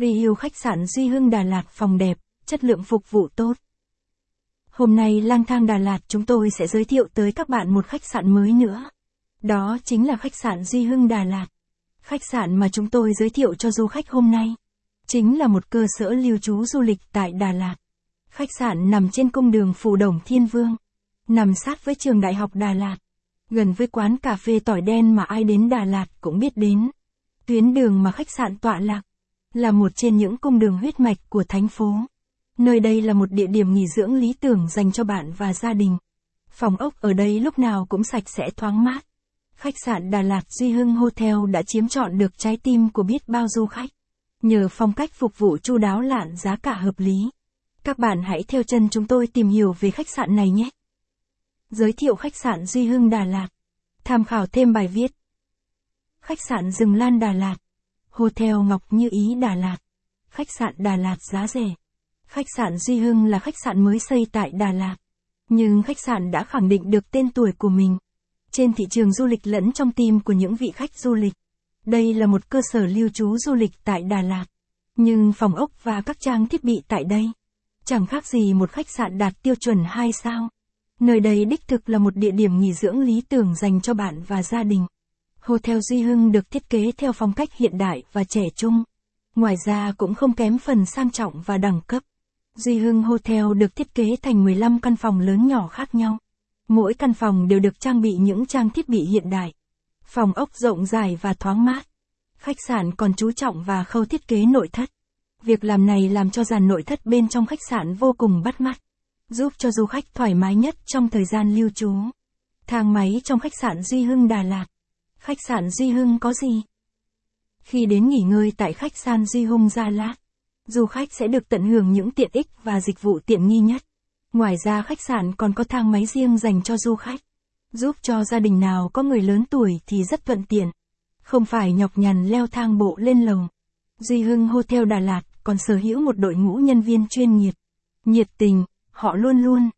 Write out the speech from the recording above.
Review khách sạn Duy Hưng Đà Lạt, phòng đẹp, chất lượng phục vụ tốt. Hôm nay lang thang Đà Lạt chúng tôi sẽ giới thiệu tới các bạn một khách sạn mới nữa. Đó chính là khách sạn Duy Hưng Đà Lạt. Khách sạn mà chúng tôi giới thiệu cho du khách hôm nay chính là một cơ sở lưu trú du lịch tại Đà Lạt. Khách sạn nằm trên cung đường Phù Đồng Thiên Vương, nằm sát với trường Đại học Đà Lạt, gần với quán cà phê tỏi đen mà ai đến Đà Lạt cũng biết đến. Tuyến đường mà khách sạn tọa lạc là một trên những cung đường huyết mạch của thành phố. Nơi đây là một địa điểm nghỉ dưỡng lý tưởng dành cho bạn và gia đình. Phòng ốc ở đây lúc nào cũng sạch sẽ thoáng mát. Khách sạn Đà Lạt Duy Hưng Hotel đã chiếm trọn được trái tim của biết bao du khách. Nhờ phong cách phục vụ chu đáo lạn giá cả hợp lý. Các bạn hãy theo chân chúng tôi tìm hiểu về khách sạn này nhé. Giới thiệu khách sạn Duy Hưng Đà Lạt. Tham khảo thêm bài viết. Khách sạn Rừng Lan Đà Lạt. Hotel Ngọc Như Ý Đà Lạt. Khách sạn Đà Lạt giá rẻ. Khách sạn Duy Hưng là khách sạn mới xây tại Đà Lạt. Nhưng khách sạn đã khẳng định được tên tuổi của mình trên thị trường du lịch lẫn trong tim của những vị khách du lịch. Đây là một cơ sở lưu trú du lịch tại Đà Lạt. Nhưng phòng ốc và các trang thiết bị tại đây chẳng khác gì một khách sạn đạt tiêu chuẩn 2 sao. Nơi đây đích thực là một địa điểm nghỉ dưỡng lý tưởng dành cho bạn và gia đình. Hotel Duy Hưng được thiết kế theo phong cách hiện đại và trẻ trung. Ngoài ra cũng không kém phần sang trọng và đẳng cấp. Duy Hưng Hotel được thiết kế thành 15 căn phòng lớn nhỏ khác nhau. Mỗi căn phòng đều được trang bị những trang thiết bị hiện đại. Phòng ốc rộng dài và thoáng mát. Khách sạn còn chú trọng vào khâu thiết kế nội thất. Việc làm này làm cho dàn nội thất bên trong khách sạn vô cùng bắt mắt, giúp cho du khách thoải mái nhất trong thời gian lưu trú. Thang máy trong khách sạn Duy Hưng Đà Lạt. Khách sạn Duy Hưng có gì? Khi đến nghỉ ngơi tại khách sạn Duy Hưng Đà Lạt, du khách sẽ được tận hưởng những tiện ích và dịch vụ tiện nghi nhất. Ngoài ra khách sạn còn có thang máy riêng dành cho du khách, giúp cho gia đình nào có người lớn tuổi thì rất thuận tiện, không phải nhọc nhằn leo thang bộ lên lầu. Duy Hưng Hotel Đà Lạt còn sở hữu một đội ngũ nhân viên chuyên nghiệp, nhiệt tình, họ luôn luôn